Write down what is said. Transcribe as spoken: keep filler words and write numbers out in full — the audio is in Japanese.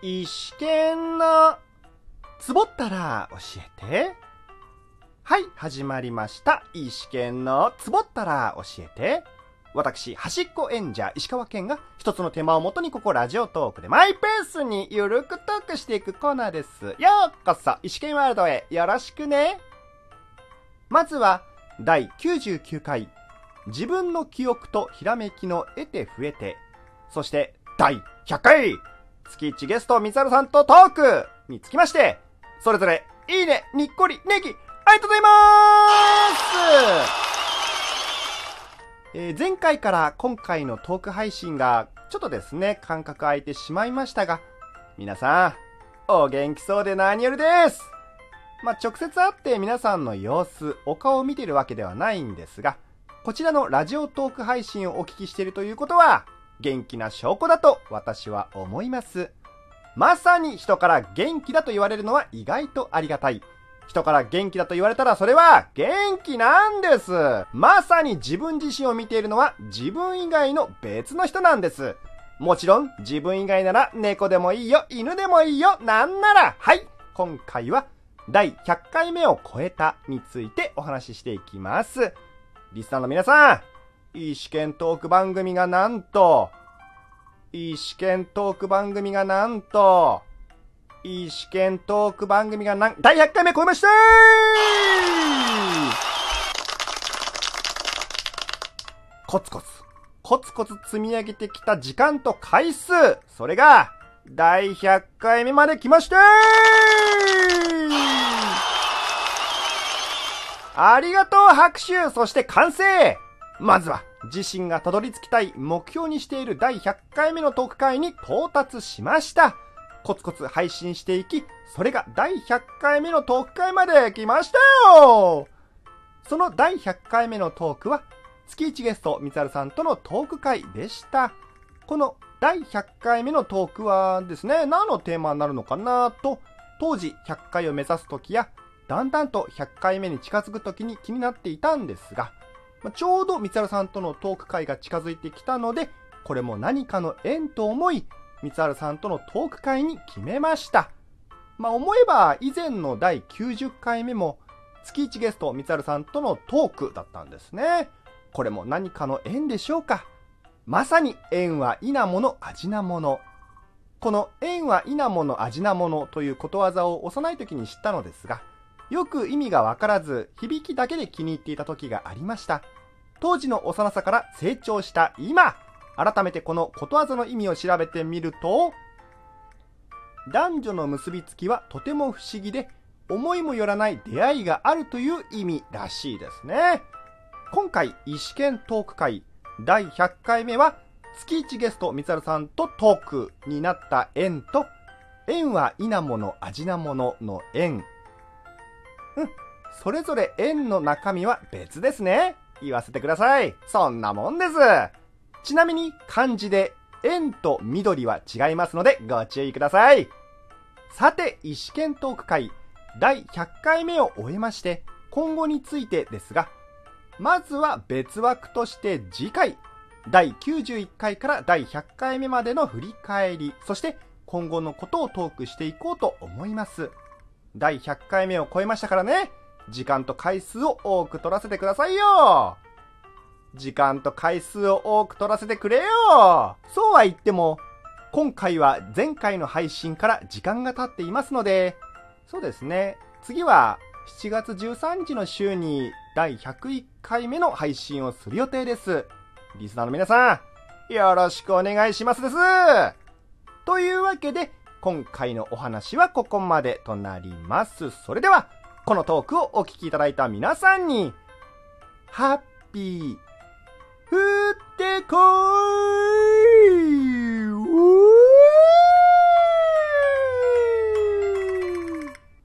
石剣のツボったら教えて。はい、始まりました。石剣のツボったら教えて。私、端っこ演者、石川健が一つのテーマをもとにここラジオトークでマイペースにゆるくトークしていくコーナーです。ようこそ、石剣ワールドへよろしくね。まずは、だいきゅうじゅうきゅうかい、自分の記憶とひらめきの得て増えて、そして、だいひゃっかい、月いちゲストみさるさんとトークにつきまして、それぞれ、いいね、にっこり、ネギ、ありがとうございまーす。えー、前回から今回のトーク配信がちょっとですね、間隔空いてしまいましたが、皆さん、お元気そうで何よりです。まあ、直接会って皆さんの様子、お顔を見てるわけではないんですが、こちらのラジオトーク配信をお聞きしているということは、元気な証拠だと私は思います。まさに人から元気だと言われるのは意外とありがたい。人から元気だと言われたらそれは元気なんです。まさに自分自身を見ているのは自分以外の別の人なんです。もちろん自分以外なら猫でもいいよ、犬でもいいよ、なんなら、はい、今回はだいひゃっかいめを超えたについてお話ししていきます。リスナーの皆さん、石剣トーク番組がなんと、石剣トーク番組がなんと、石剣トーク番組がなん、だいひゃっかいめ超えましたー。コツコツ、コツコツ積み上げてきた時間と回数、それが、だいひゃっかいめまで来ましたー。ありがとう拍手、そして完成。まずは、自身がたどり着きたい目標にしているだいひゃっかいめのトーク会に到達しました。コツコツ配信していき、それがだいひゃっかいめのトーク会まで来ましたよ。そのだいひゃっかいめのトークは、月いちゲストみさるさんとのトーク会でした。このだいひゃっかいめのトークはですね、何のテーマになるのかなと、当時ひゃっかいを目指すときや、だんだんとひゃっかいめに近づくときに気になっていたんですが、ちょうどみさるさんとのトーク会が近づいてきたので、これも何かの縁と思い、みつはるさんとのトーク会に決めました。まあ、思えば以前のだいきゅうじゅっかいめも月いちゲストみつはるさんとのトークだったんですね。これも何かの縁でしょうか。まさに縁は異なもの味なもの。この縁は異なもの味なものということわざを幼い時に知ったのですが、よく意味がわからず響きだけで気に入っていた時がありました。当時の幼さから成長した今、改めてこのことわざの意味を調べてみると、男女の結びつきはとても不思議で、思いもよらない出会いがあるという意味らしいですね。今回、石剣トーク会だいひゃっかいめは、月いちゲストみさるさんとトークになった縁と、縁は異なもの味なものの縁。うん、それぞれ縁の中身は別ですね。言わせてください。そんなもんです。ちなみに漢字で円と緑は違いますのでご注意ください。さて、石剣トーク会だいひゃっかいめを終えまして、今後についてですが、まずは別枠として次回だいきゅうじゅういっかいからだいひゃっかいめまでの振り返り、そして今後のことをトークしていこうと思います。だいひゃっかいめを超えましたからね、時間と回数を多く取らせてくださいよ。時間と回数を多く取らせてくれよ。そうは言っても、今回は前回の配信から時間が経っていますので、そうですね、次はしちがつじゅうさんにちの週にだいひゃくいっかいめの配信をする予定です。リスナーの皆さん、よろしくお願いしますです。というわけで、今回のお話はここまでとなります。それでは、このトークをお聞きいただいた皆さんに、ハッピー、ふってこー